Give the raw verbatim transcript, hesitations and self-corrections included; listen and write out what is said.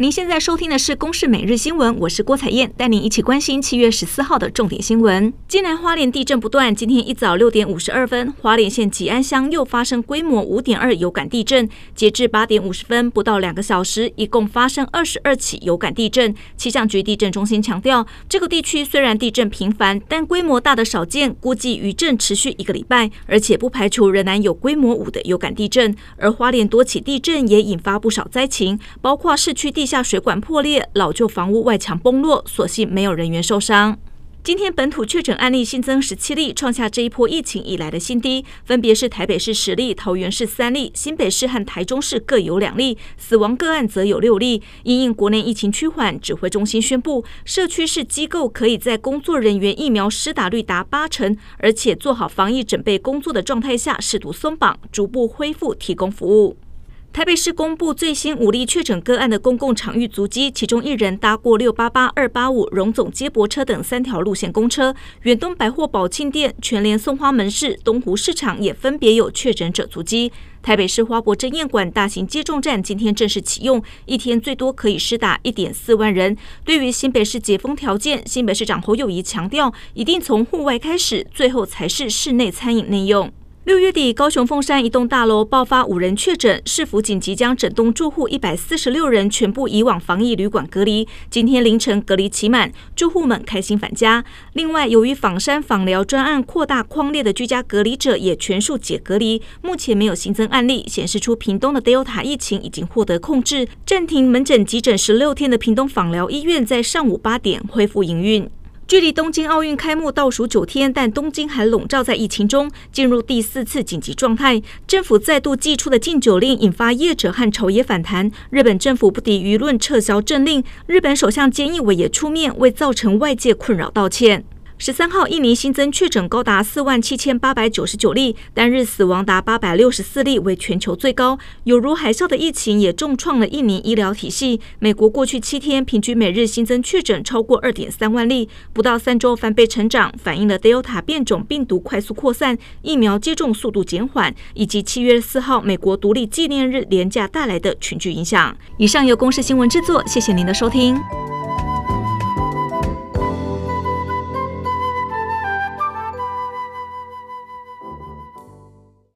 您现在收听的是《公视每日新闻》，我是郭采燕，带您一起关心七月十四号的重点新闻。今南花莲地震不断，今天一早六点五十二分，花莲县吉安乡又发生规模五点二有感地震。截至八点五十分，不到两个小时，一共发生二十二起有感地震。气象局地震中心强调，这个地区虽然地震频繁，但规模大的少见，估计余震持续一个礼拜，而且不排除仍然有规模五的有感地震。而花莲多起地震也引发不少灾情，包括市区地下水管破裂、老旧房屋外墙崩落，所幸没有人员受伤。今天本土确诊案例新增十七例，创下这一波疫情以来的新低，分别是台北市十例、桃园市三例、新北市和台中市各有两例，死亡个案则有六例。因应国内疫情趋缓，指挥中心宣布，社区式机构可以在工作人员疫苗施打率达八成，而且做好防疫准备工作的状态下，适度松绑，逐步恢复提供服务。台北市公布最新五例确诊个案的公共场域足迹，其中一人搭过六八八、二八五、荣总接驳车等三条路线公车，远东百货宝庆店、全联松花门市、东湖市场也分别有确诊者足迹。台北市花博争谚馆大型接种站今天正式启用，一天最多可以施打 一点四万人。对于新北市解封条件，新北市长侯友宜强调，一定从户外开始，最后才是室内餐饮内用。六月底，高雄凤山一栋大楼爆发五人确诊，市府紧急将整栋住户一百四十六人全部移往防疫旅馆隔离。今天凌晨隔离期满，住户们开心返家。另外，由于访山访疗专案扩大匡列的居家隔离者也全数解隔离，目前没有新增案例，显示出屏东的 Delta 疫情已经获得控制。暂停门诊急诊十六天的屏东访疗医院在上午八点恢复营运。距离东京奥运开幕倒数九天，但东京还笼罩在疫情中，进入第四次紧急状态。政府再度祭出的禁酒令引发业者和朝野反弹。日本政府不敌舆论，撤销政令。日本首相菅义伟也出面为造成外界困扰道歉。十三号，印尼新增确诊高达四万七千八百九十九例，单日死亡达八百六十四例，为全球最高。有如海啸的疫情也重创了印尼医疗体系。美国过去七天平均每日新增确诊超过二点三万例，不到三周翻倍成长，反映了 Delta 变种病毒快速扩散、疫苗接种速度减缓，以及七月四号美国独立纪念日连假带来的群聚影响。以上由公视新闻制作，谢谢您的收听。